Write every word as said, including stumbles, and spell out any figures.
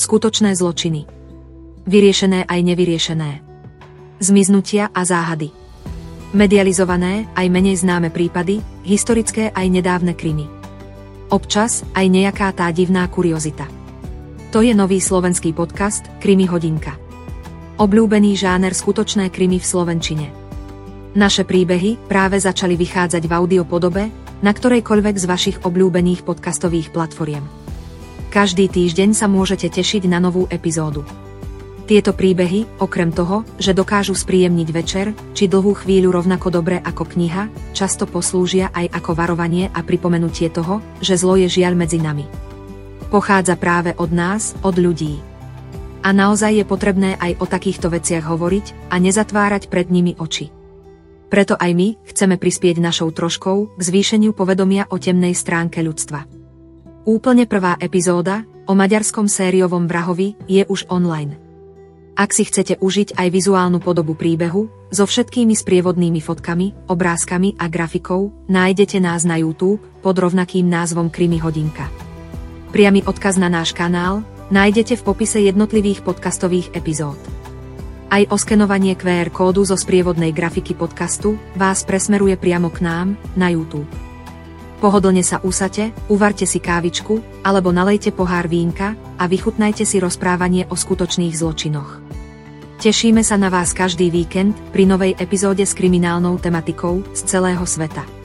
skutočné zločiny. Vyriešené aj nevyriešené. Zmiznutia a záhady. Medializované aj menej známe prípady, historické aj nedávne krimi. Občas aj nejaká tá divná kuriozita. To je nový slovenský podcast Krimi Hodinka. Obľúbený žáner skutočné krimi v slovenčine. Naše príbehy práve začali vychádzať v audiopodobe, na ktorejkoľvek z vašich obľúbených podcastových platform. Každý týždeň sa môžete tešiť na novú epizódu. Tieto príbehy, okrem toho, že dokážu spríjemniť večer či dlhú chvíľu rovnako dobre ako kniha, často poslúžia aj ako varovanie a pripomenutie toho, že zlo je žiaľ medzi nami. Pochádza práve od nás, od ľudí. A naozaj je potrebné aj o takýchto veciach hovoriť a nezatvárať pred nimi oči. Preto aj my chceme prispieť našou troškou k zvýšeniu povedomia o temnej stránke ľudstva. Úplne prvá epizóda o maďarskom sériovom vrahovi je už online. Ak si chcete užiť aj vizuálnu podobu príbehu, so všetkými sprievodnými fotkami, obrázkami a grafikou, nájdete nás na YouTube pod rovnakým názvom Krimi Hodinka. Priamy odkaz na náš kanál nájdete v popise jednotlivých podcastových epizód. Aj oskenovanie kú er kódu zo sprievodnej grafiky podcastu vás presmeruje priamo k nám na YouTube. Pohodlne sa usaďte, uvarte si kávičku, alebo nalejte pohár vínka a vychutnajte si rozprávanie o skutočných zločinoch. Tešíme sa na vás každý víkend pri novej epizóde s kriminálnou tematikou z celého sveta.